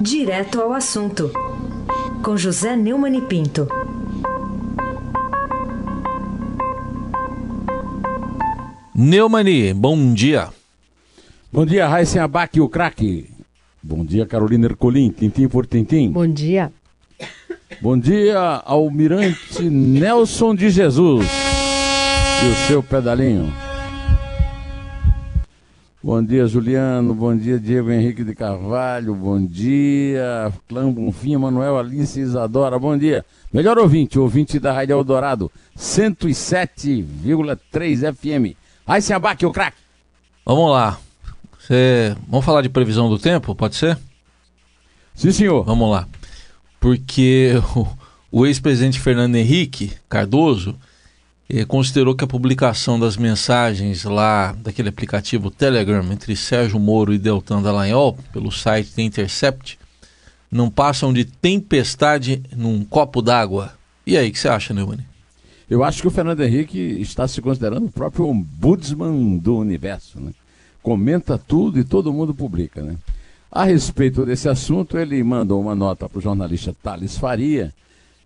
Direto ao assunto, com José Neumani Pinto. Neumani, bom dia. Bom dia, Raíssa Abac, o craque. Bom dia, Carolina Ercolim, tintim por tintim. Bom dia. Bom dia, Almirante Nelson de Jesus e o seu pedalinho. Bom dia, Juliano. Bom dia, Diego Henrique de Carvalho. Bom dia, Clã Bonfim, Manuel Alice Isadora. Bom dia. Melhor ouvinte da Rádio Eldorado, 107,3 FM. Aí se abaque, o craque. Vamos lá. Vamos falar de previsão do tempo, pode ser? Sim, senhor. Vamos lá. Porque o ex-presidente Fernando Henrique Cardoso considerou que a publicação das mensagens lá daquele aplicativo Telegram entre Sérgio Moro e Deltan Dallagnol pelo site The Intercept não passam de tempestade num copo d'água. E aí, o que você acha, Neumann? Eu acho que o Fernando Henrique está se considerando o próprio ombudsman do universo, né? Comenta tudo e todo mundo publica, né? A respeito desse assunto, ele mandou uma nota para o jornalista Thales Faria,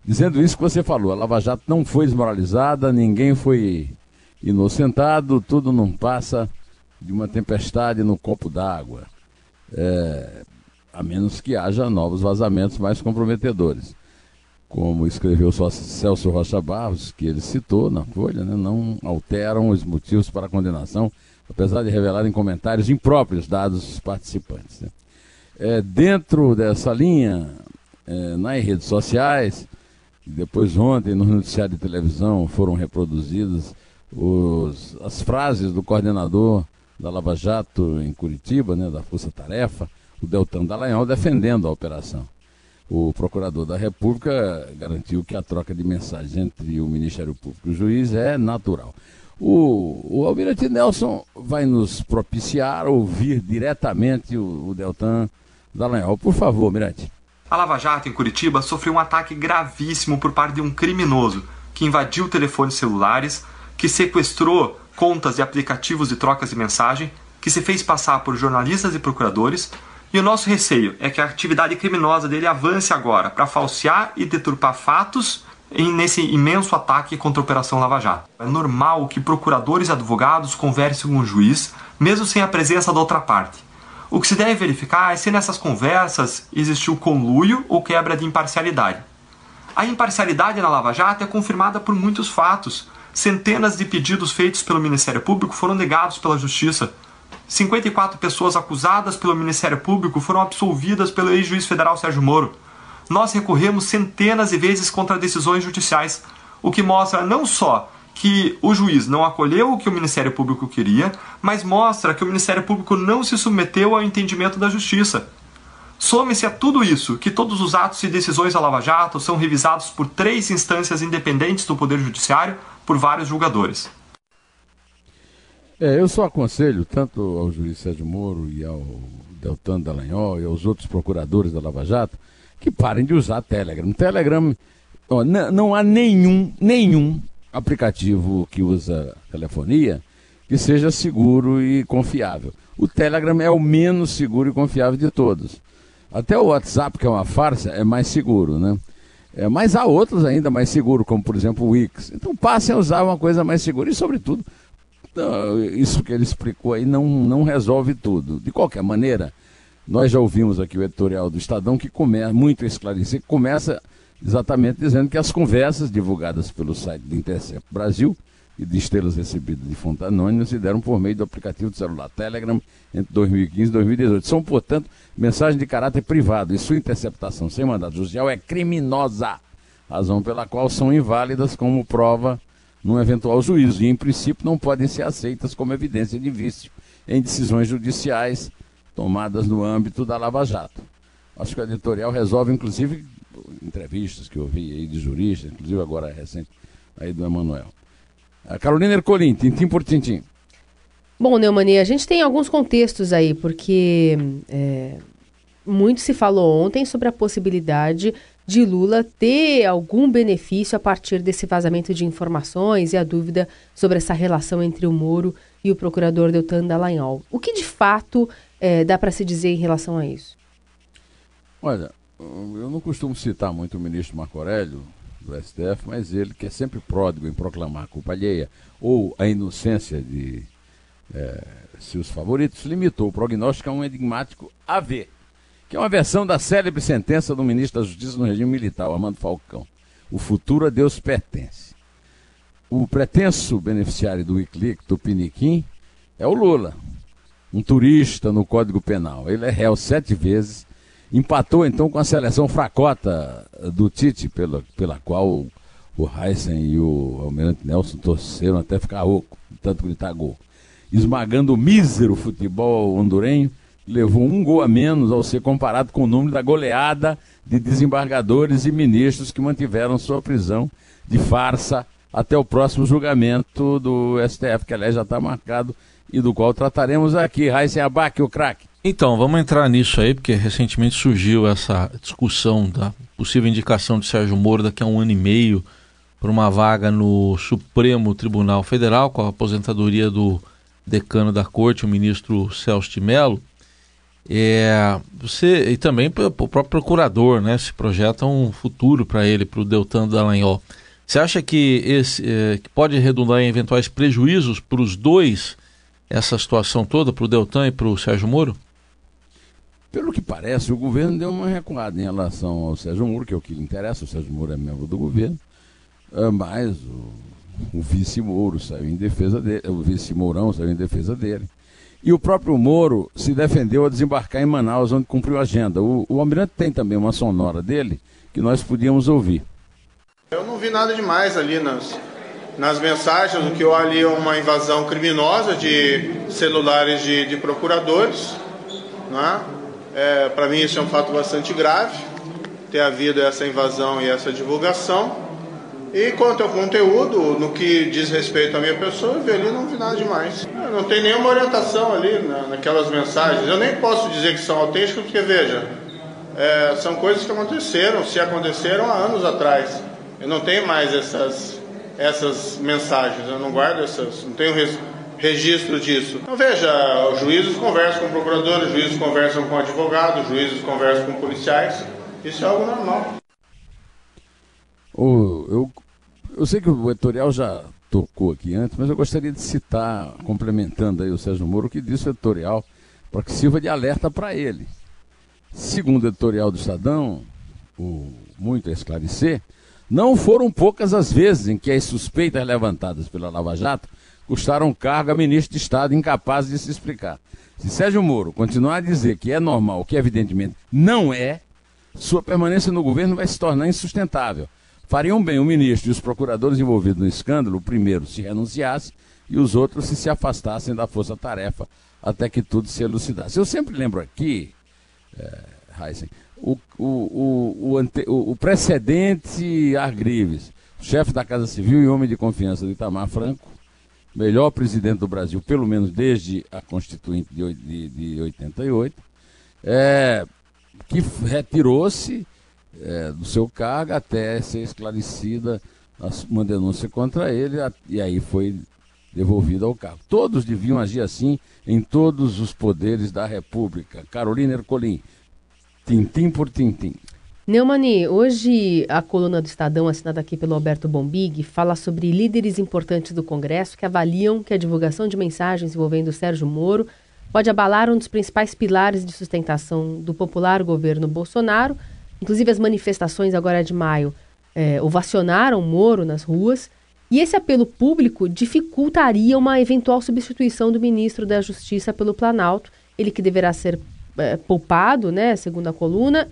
dizendo isso que você falou, a Lava Jato não foi desmoralizada, ninguém foi inocentado, tudo não passa de uma tempestade no copo d'água, a menos que haja novos vazamentos mais comprometedores. Como escreveu o Celso Rocha Barros, que ele citou na Folha, né, não alteram os motivos para a condenação, apesar de revelarem comentários impróprios dados aos participantes. Né? Dentro dessa linha, nas redes sociais, depois ontem no noticiário de televisão foram reproduzidas as frases do coordenador da Lava Jato em Curitiba, né, da Força Tarefa, o Deltan Dallagnol, defendendo a operação. O procurador da República garantiu que a troca de mensagens entre o Ministério Público e o juiz é natural. O Almirante Nelson vai nos propiciar ouvir diretamente o Deltan Dallagnol. Por favor, Almirante. A Lava Jato, em Curitiba, sofreu um ataque gravíssimo por parte de um criminoso que invadiu telefones celulares, que sequestrou contas e aplicativos de trocas de mensagem, que se fez passar por jornalistas e procuradores, e o nosso receio é que a atividade criminosa dele avance agora para falsear e deturpar fatos nesse imenso ataque contra a Operação Lava Jato. É normal que procuradores e advogados conversem com o juiz, mesmo sem a presença da outra parte. O que se deve verificar é se nessas conversas existiu conluio ou quebra de imparcialidade. A imparcialidade na Lava Jato é confirmada por muitos fatos. Centenas de pedidos feitos pelo Ministério Público foram negados pela Justiça. 54 pessoas acusadas pelo Ministério Público foram absolvidas pelo ex-juiz federal Sérgio Moro. Nós recorremos centenas de vezes contra decisões judiciais, o que mostra não só que o juiz não acolheu o que o Ministério Público queria, mas mostra que o Ministério Público não se submeteu ao entendimento da Justiça. Some-se a tudo isso que todos os atos e decisões da Lava Jato são revisados por 3 instâncias independentes do Poder Judiciário por vários julgadores. Eu só aconselho tanto ao juiz Sérgio Moro e ao Deltan Dallagnol e aos outros procuradores da Lava Jato que parem de usar Telegram. Telegram, não há nenhum aplicativo que usa telefonia que seja seguro e confiável. O Telegram é o menos seguro e confiável de todos. Até o WhatsApp, que é uma farsa, é mais seguro, né? Mas há outros ainda mais seguros, como por exemplo o Wix. Então passem a usar uma coisa mais segura e, sobretudo, isso que ele explicou aí não resolve tudo. De qualquer maneira, nós já ouvimos aqui o editorial do Estadão, que começa muito a esclarecer, que começa exatamente dizendo que as conversas divulgadas pelo site do Intercept Brasil e de estelas recebidas de fontes anônimas se deram por meio do aplicativo de celular Telegram entre 2015 e 2018. São, portanto, mensagens de caráter privado e sua interceptação sem mandado judicial é criminosa, razão pela qual são inválidas como prova num eventual juízo e, em princípio, não podem ser aceitas como evidência de vício em decisões judiciais tomadas no âmbito da Lava Jato. Acho que o editorial resolve, inclusive, entrevistas que eu vi aí de juristas, inclusive agora recente, aí do Emanuel. A Carolina Ercolim, tintim por tintim. Bom, Neumani, a gente tem alguns contextos aí, porque muito se falou ontem sobre a possibilidade de Lula ter algum benefício a partir desse vazamento de informações e a dúvida sobre essa relação entre o Moro e o procurador Deltan Dallagnol. O que de fato dá para se dizer em relação a isso? Olha, eu não costumo citar muito o ministro Marco Aurélio, do STF, mas ele que é sempre pródigo em proclamar a culpa alheia ou a inocência de seus favoritos, limitou o prognóstico a um enigmático AV, que é uma versão da célebre sentença do ministro da Justiça no regime militar, Armando Falcão. O futuro a Deus pertence. O pretenso beneficiário do Wikileaks, do Piniquim, é o Lula, um turista no Código Penal. Ele é réu 7 vezes, empatou então com a seleção fracota do Tite, pela qual o Heisen e o Almirante Nelson torceram até ficar rouco, tanto gritar gol. Esmagando o mísero futebol hondurenho, levou 1 gol a menos ao ser comparado com o número da goleada de desembargadores e ministros que mantiveram sua prisão de farsa até o próximo julgamento do STF, que aliás já está marcado e do qual trataremos aqui. Raíssa Abac, o craque. Então, vamos entrar nisso aí, porque recentemente surgiu essa discussão da possível indicação de Sérgio Moro daqui a 1 ano e meio para uma vaga no Supremo Tribunal Federal, com a aposentadoria do decano da corte, o ministro Celso de Mello. E também o próprio procurador, né? Se projeta um futuro para ele, para o Deltan Dallagnol. Você acha que pode redundar em eventuais prejuízos para os dois, essa situação toda, para o Deltan e para o Sérgio Moro? Pelo que parece, o governo deu uma recuada em relação ao Sérgio Moro, que é o que lhe interessa. O Sérgio Moro é membro do governo, mas o vice Moro saiu em defesa dele, o vice Mourão saiu em defesa dele. E o próprio Moro se defendeu a desembarcar em Manaus, onde cumpriu a agenda. O almirante tem também uma sonora dele que nós podíamos ouvir. Eu não vi nada demais ali nas mensagens. O que eu ali é uma invasão criminosa de celulares de procuradores, né? Para mim isso é um fato bastante grave, ter havido essa invasão e essa divulgação. E quanto ao conteúdo, no que diz respeito à minha pessoa, eu vi ali, não vi nada demais. Não tem nenhuma orientação ali naquelas mensagens. Eu nem posso dizer que são autênticas, porque, veja, são coisas que aconteceram, se aconteceram há anos atrás. Eu não tenho mais essas mensagens, eu não guardo essas, não tenho registro disso. Então, veja, os juízes conversam com procuradores, os juízes conversam com advogados, os juízes conversam com policiais. Isso é algo normal. Eu sei que o editorial já tocou aqui antes, mas eu gostaria de citar, complementando aí o Sérgio Moro, o que disse o editorial, para que sirva de alerta para ele. Segundo o editorial do Estadão, muito a esclarecer, não foram poucas as vezes em que as suspeitas levantadas pela Lava Jato custaram cargo a ministro de Estado incapaz de se explicar. Se Sérgio Moro continuar a dizer que é normal, que evidentemente não é, sua permanência no governo vai se tornar insustentável. Fariam bem o ministro e os procuradores envolvidos no escândalo, o primeiro se renunciasse e os outros se afastassem da força-tarefa até que tudo se elucidasse. Eu sempre lembro aqui, Heisen, o precedente Argrives, chefe da Casa Civil e homem de confiança de Itamar Franco, melhor presidente do Brasil, pelo menos desde a Constituinte de 88, que retirou-se do seu cargo até ser esclarecida uma denúncia contra ele, e aí foi devolvido ao cargo. Todos deviam agir assim em todos os poderes da República. Carolina Ercolim, tintim por tintim. Neumani, hoje a coluna do Estadão, assinada aqui pelo Alberto Bombig, fala sobre líderes importantes do Congresso que avaliam que a divulgação de mensagens envolvendo Sérgio Moro pode abalar um dos principais pilares de sustentação do popular governo Bolsonaro. Inclusive, as manifestações agora de maio ovacionaram Moro nas ruas, e esse apelo público dificultaria uma eventual substituição do ministro da Justiça pelo Planalto, ele que deverá ser poupado, né, segundo a coluna,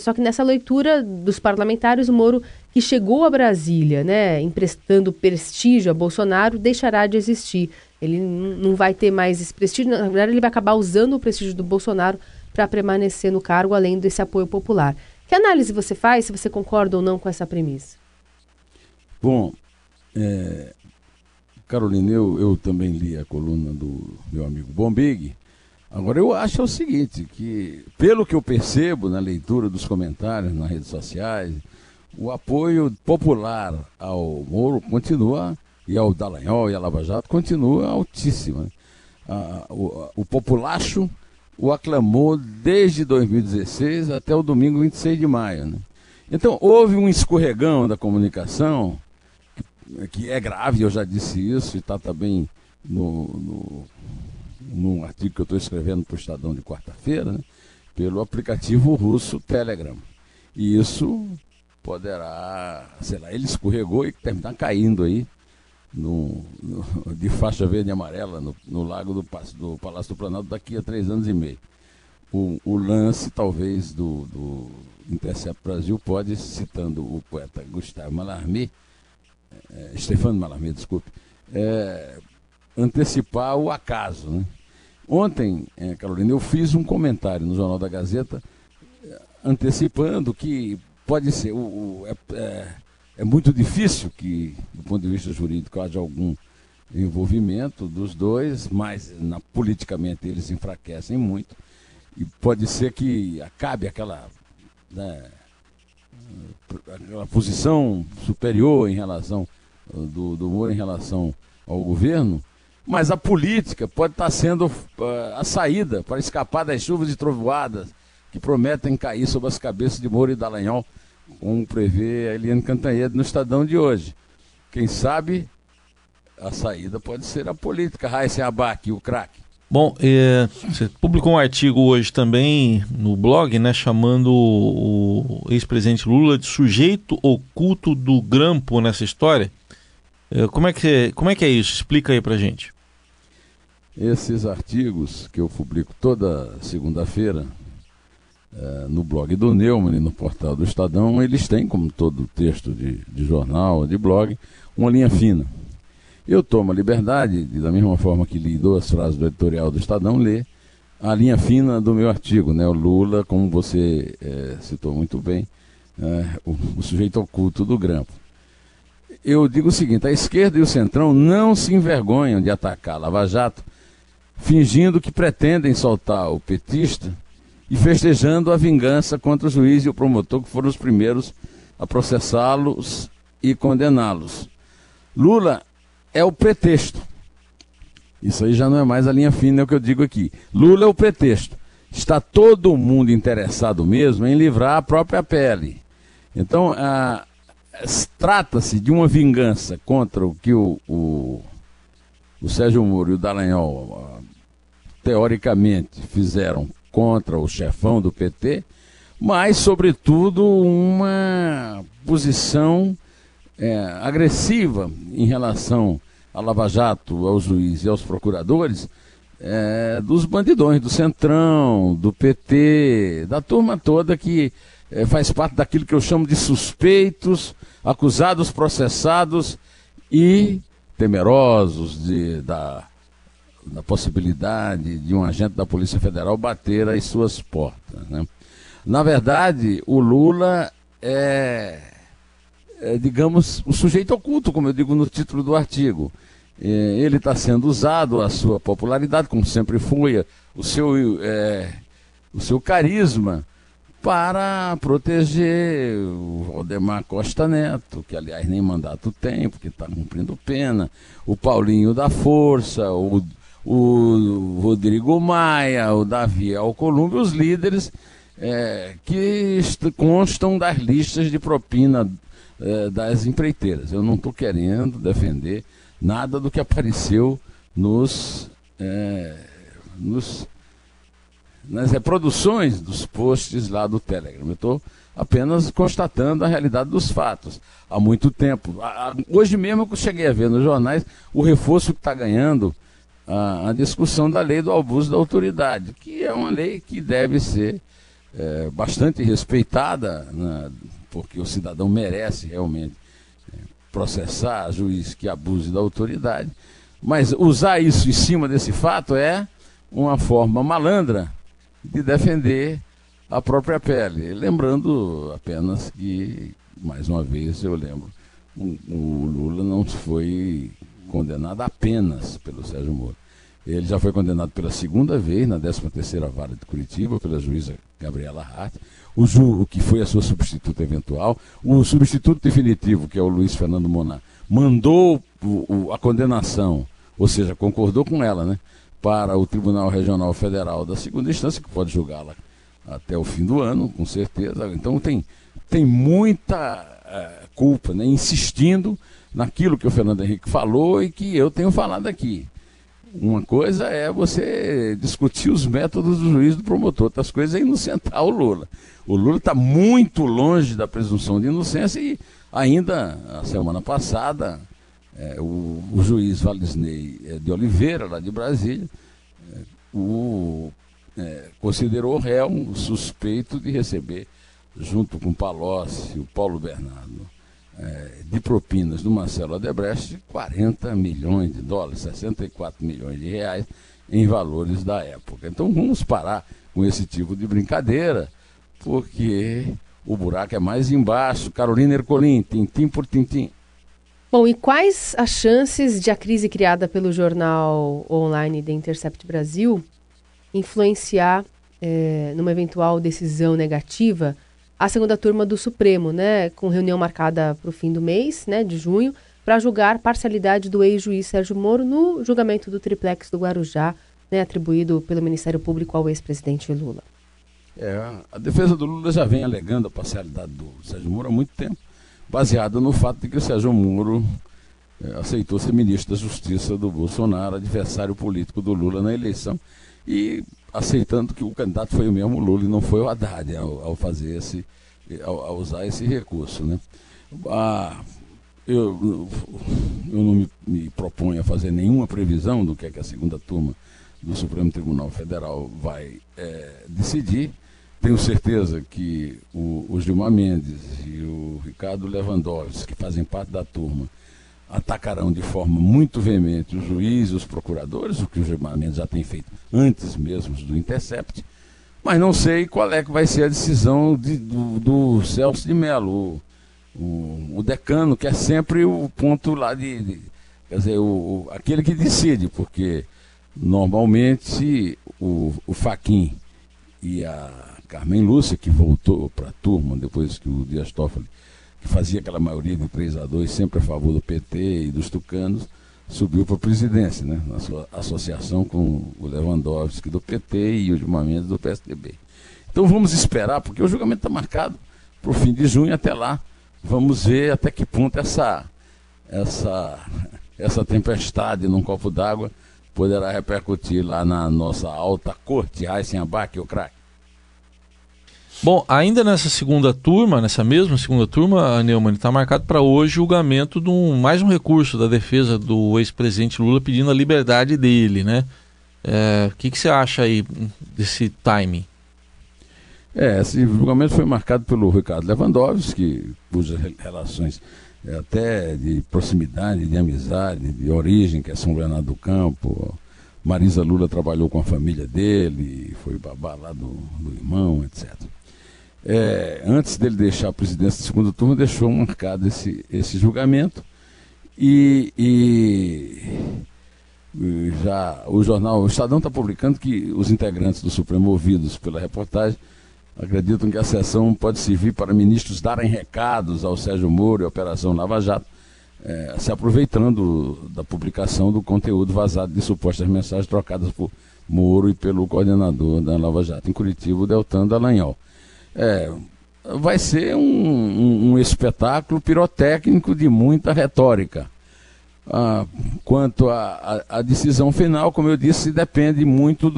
só que nessa leitura dos parlamentares, o Moro, que chegou a Brasília, né, emprestando prestígio a Bolsonaro, deixará de existir. Ele não vai ter mais esse prestígio, na verdade ele vai acabar usando o prestígio do Bolsonaro para permanecer no cargo, além desse apoio popular. Que análise você faz, se você concorda ou não com essa premissa? Bom, Carolina, eu também li a coluna do meu amigo Bombig. Agora, eu acho o seguinte, que pelo que eu percebo na leitura dos comentários nas redes sociais, o apoio popular ao Moro continua, e ao Dallagnol e à Lava Jato, continua altíssima. O populacho, o aclamou desde 2016 até o domingo 26 de maio. Né? Então, houve um escorregão da comunicação, que é grave, eu já disse isso, e está também num artigo que eu estou escrevendo para o Estadão de quarta-feira, né, pelo aplicativo russo Telegram. E isso poderá, sei lá, ele escorregou e terminar caindo aí, de faixa verde e amarela, no lago do Palácio do Planalto, daqui a 3 anos e meio. O lance, talvez, do Intercept Brasil pode, citando o poeta Stefano Mallarmé, antecipar o acaso. Né? Ontem, Carolina, eu fiz um comentário no Jornal da Gazeta antecipando que pode ser... É muito difícil que, do ponto de vista jurídico, haja algum envolvimento dos dois, mas politicamente eles enfraquecem muito. E pode ser que acabe aquela, né, aquela posição superior em relação do Moro em relação ao governo, mas a política pode estar sendo a saída para escapar das chuvas de trovoadas que prometem cair sobre as cabeças de Moro e Dallagnol, como prevê a Eliane Cantanhede no Estadão de hoje. Quem sabe a saída pode ser a política. Raíssa Abac, o craque. Bom, você publicou um artigo hoje também no blog, né, chamando o ex-presidente Lula de sujeito oculto do grampo nessa história. Como é que é isso? Explica aí pra gente. Esses artigos que eu publico toda segunda-feira, no blog do Neumann e no portal do Estadão, eles têm, como todo texto de jornal, de blog, uma linha fina. Eu tomo a liberdade, da mesma forma que li duas frases do editorial do Estadão, ler a linha fina do meu artigo, né? O Lula, como você citou muito bem, o sujeito oculto do grampo. Eu digo o seguinte: a esquerda e o centrão não se envergonham de atacar a Lava Jato, fingindo que pretendem soltar o petista e festejando a vingança contra o juiz e o promotor, que foram os primeiros a processá-los e condená-los. Lula é o pretexto. Isso aí já não é mais a linha fina, é o que eu digo aqui. Lula é o pretexto. Está todo mundo interessado mesmo em livrar a própria pele. Então, trata-se de uma vingança contra o que o Sérgio Moro e o Dallagnol, teoricamente, fizeram contra o chefão do PT, mas, sobretudo, uma posição agressiva em relação à Lava Jato, ao juiz e aos procuradores, dos bandidões, do Centrão, do PT, da turma toda que faz parte daquilo que eu chamo de suspeitos, acusados, processados e temerosos da possibilidade de um agente da Polícia Federal bater às suas portas. Né? Na verdade, o Lula é, digamos, o sujeito oculto, como eu digo no título do artigo. Ele está sendo usado, a sua popularidade, como sempre foi, o seu carisma, para proteger o Valdemar Costa Neto, que, aliás, nem mandato tem, porque está cumprindo pena, o Paulinho da Força, o Rodrigo Maia, o Davi Alcolumbre, os líderes que constam das listas de propina das empreiteiras. Eu não estou querendo defender nada do que apareceu nas reproduções dos posts lá do Telegram. Eu estou apenas constatando a realidade dos fatos. Há muito tempo, hoje mesmo eu cheguei a ver nos jornais o reforço que está ganhando a discussão da lei do abuso da autoridade, que é uma lei que deve ser bastante respeitada, porque o cidadão merece realmente processar juiz que abuse da autoridade. Mas usar isso em cima desse fato é uma forma malandra de defender a própria pele. Lembrando apenas que, mais uma vez, eu lembro, o Lula não foi condenado apenas pelo Sérgio Moro. Ele já foi condenado pela segunda vez, na 13ª Vara de Curitiba, pela juíza Gabriela Hart, o que foi a sua substituta eventual. O substituto definitivo, que é o Luiz Fernando Monar, mandou a condenação, ou seja, concordou com ela, né? para o Tribunal Regional Federal da Segunda Instância, que pode julgá-la até o fim do ano, com certeza. Então tem muita culpa, né? Insistindo naquilo que o Fernando Henrique falou e que eu tenho falado aqui. Uma coisa é você discutir os métodos do juiz, do promotor, outras coisas é inocentar o Lula. O Lula está muito longe da presunção de inocência e ainda, a semana passada, o juiz Valisney de Oliveira, lá de Brasília, considerou o réu um suspeito de receber, junto com Palocci, o Paulo Bernardo, de propinas do Marcelo Odebrecht, $40 milhões, 64 milhões de reais em valores da época. Então vamos parar com esse tipo de brincadeira, porque o buraco é mais embaixo. Carolina Ercolim, tintim por tintim. Bom, e quais as chances de a crise criada pelo jornal online The Intercept Brasil influenciar numa eventual decisão negativa a segunda turma do Supremo, né, com reunião marcada para o fim do mês, né, de junho, para julgar parcialidade do ex-juiz Sérgio Moro no julgamento do triplex do Guarujá, né, atribuído pelo Ministério Público ao ex-presidente Lula? A defesa do Lula já vem alegando a parcialidade do Sérgio Moro há muito tempo, baseada no fato de que o Sérgio Moro aceitou ser ministro da Justiça do Bolsonaro, adversário político do Lula na eleição, e aceitando que o candidato foi o mesmo Lula e não foi o Haddad ao usar esse recurso, né? Eu não me proponho a fazer nenhuma previsão do que a segunda turma do Supremo Tribunal Federal vai decidir. Tenho certeza que o Gilmar Mendes e o Ricardo Lewandowski, que fazem parte da turma, atacarão de forma muito veemente os juízes, os procuradores, o que o Gilmar Mendes já tem feito antes mesmo do Intercept, mas não sei qual é que vai ser a decisão do Celso de Mello, o decano, que é sempre o ponto lá quer dizer, aquele que decide, porque normalmente o Fachin e a Carmen Lúcia, que voltou para a turma depois que o Dias Toffoli, que fazia aquela maioria de 3-2, sempre a favor do PT e dos tucanos, subiu para a presidência, né? Na sua associação com o Lewandowski do PT e o Gilmar Mendes do PSDB. Então vamos esperar, porque o julgamento está marcado para o fim de junho. Até lá, vamos ver até que ponto essa tempestade num copo d'água poderá repercutir lá na nossa alta corte. Raíssa Abac, o craque. Bom, ainda nessa mesma segunda turma, Neumann, está marcado para hoje o julgamento de mais um recurso da defesa do ex-presidente Lula pedindo a liberdade dele, né? O que você acha aí desse timing? Esse julgamento foi marcado pelo Ricardo Lewandowski, cujas relações até de proximidade, de amizade, de origem, que é São Leonardo do Campo. Marisa Lula trabalhou com a família dele, foi babá lá do irmão, etc. Antes dele deixar a presidência da segunda turma, deixou marcado esse julgamento e já o jornal Estadão está publicando que os integrantes do Supremo, ouvidos pela reportagem, acreditam que a sessão pode servir para ministros darem recados ao Sérgio Moro e à Operação Lava Jato, se aproveitando da publicação do conteúdo vazado de supostas mensagens trocadas por Moro e pelo coordenador da Lava Jato em Curitiba, o Deltan Dallagnol. Vai ser um espetáculo pirotécnico de muita retórica. Quanto à decisão final, como eu disse, depende muito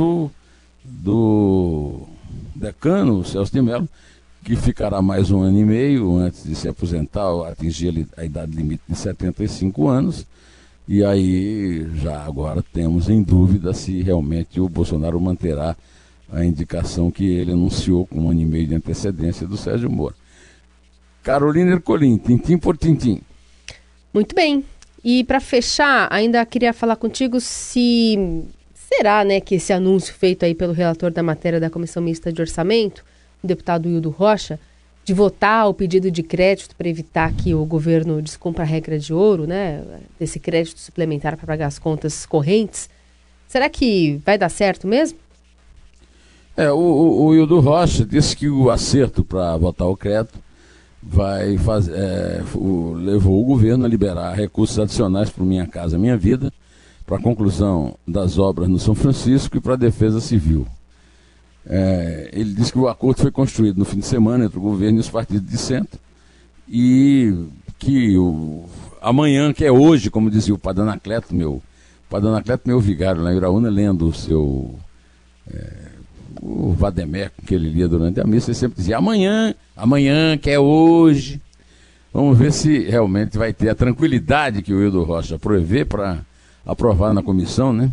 do decano, Celso de Mello, que ficará mais um ano e meio antes de se aposentar, ou atingir a idade limite de 75 anos. E aí, já agora temos em dúvida se realmente o Bolsonaro manterá a indicação que ele anunciou com um ano e meio de antecedência do Sérgio Moro. Carolina Ercolim, tintim por tintim. Muito bem. E para fechar, ainda queria falar contigo se será, né, que esse anúncio feito aí pelo relator da matéria da Comissão Mista de Orçamento, o deputado Hildo Rocha, de votar o pedido de crédito para evitar que o governo descumpra a regra de ouro, né, desse crédito suplementar para pagar as contas correntes. Será que vai dar certo mesmo? O Hildo Rocha disse que o acerto para votar o crédito levou o governo a liberar recursos adicionais para o Minha Casa Minha Vida, para a conclusão das obras no São Francisco e para a defesa civil. Ele disse que o acordo foi construído no fim de semana entre o governo e os partidos de centro e que amanhã, que é hoje, como dizia o padre Anacleto, meu vigário lá em Iraúna, lendo o vademécum que ele lia durante a missa, ele sempre dizia: amanhã que é hoje. Vamos ver se realmente vai ter a tranquilidade que o Hildo Rocha prevê para aprovar na comissão, né?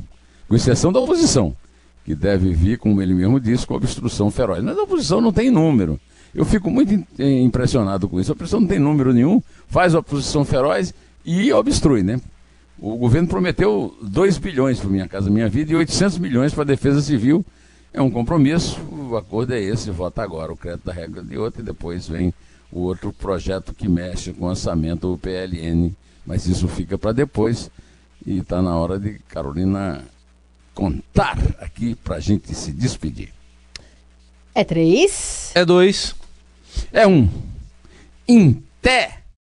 Com exceção da oposição, que deve vir, como ele mesmo disse, com obstrução feroz. Mas a oposição não tem número. Eu fico muito impressionado com isso. A oposição não tem número nenhum, faz oposição feroz e obstrui, né? O governo prometeu 2 bilhões para Minha Casa Minha Vida e 800 milhões para a Defesa Civil. É um compromisso, o acordo é esse, vota agora o crédito da regra de outra e depois vem o outro projeto que mexe com o orçamento, o PLN, mas isso fica para depois e está na hora de Carolina contar aqui para a gente se despedir. É 3? É 2? É 1. Inté!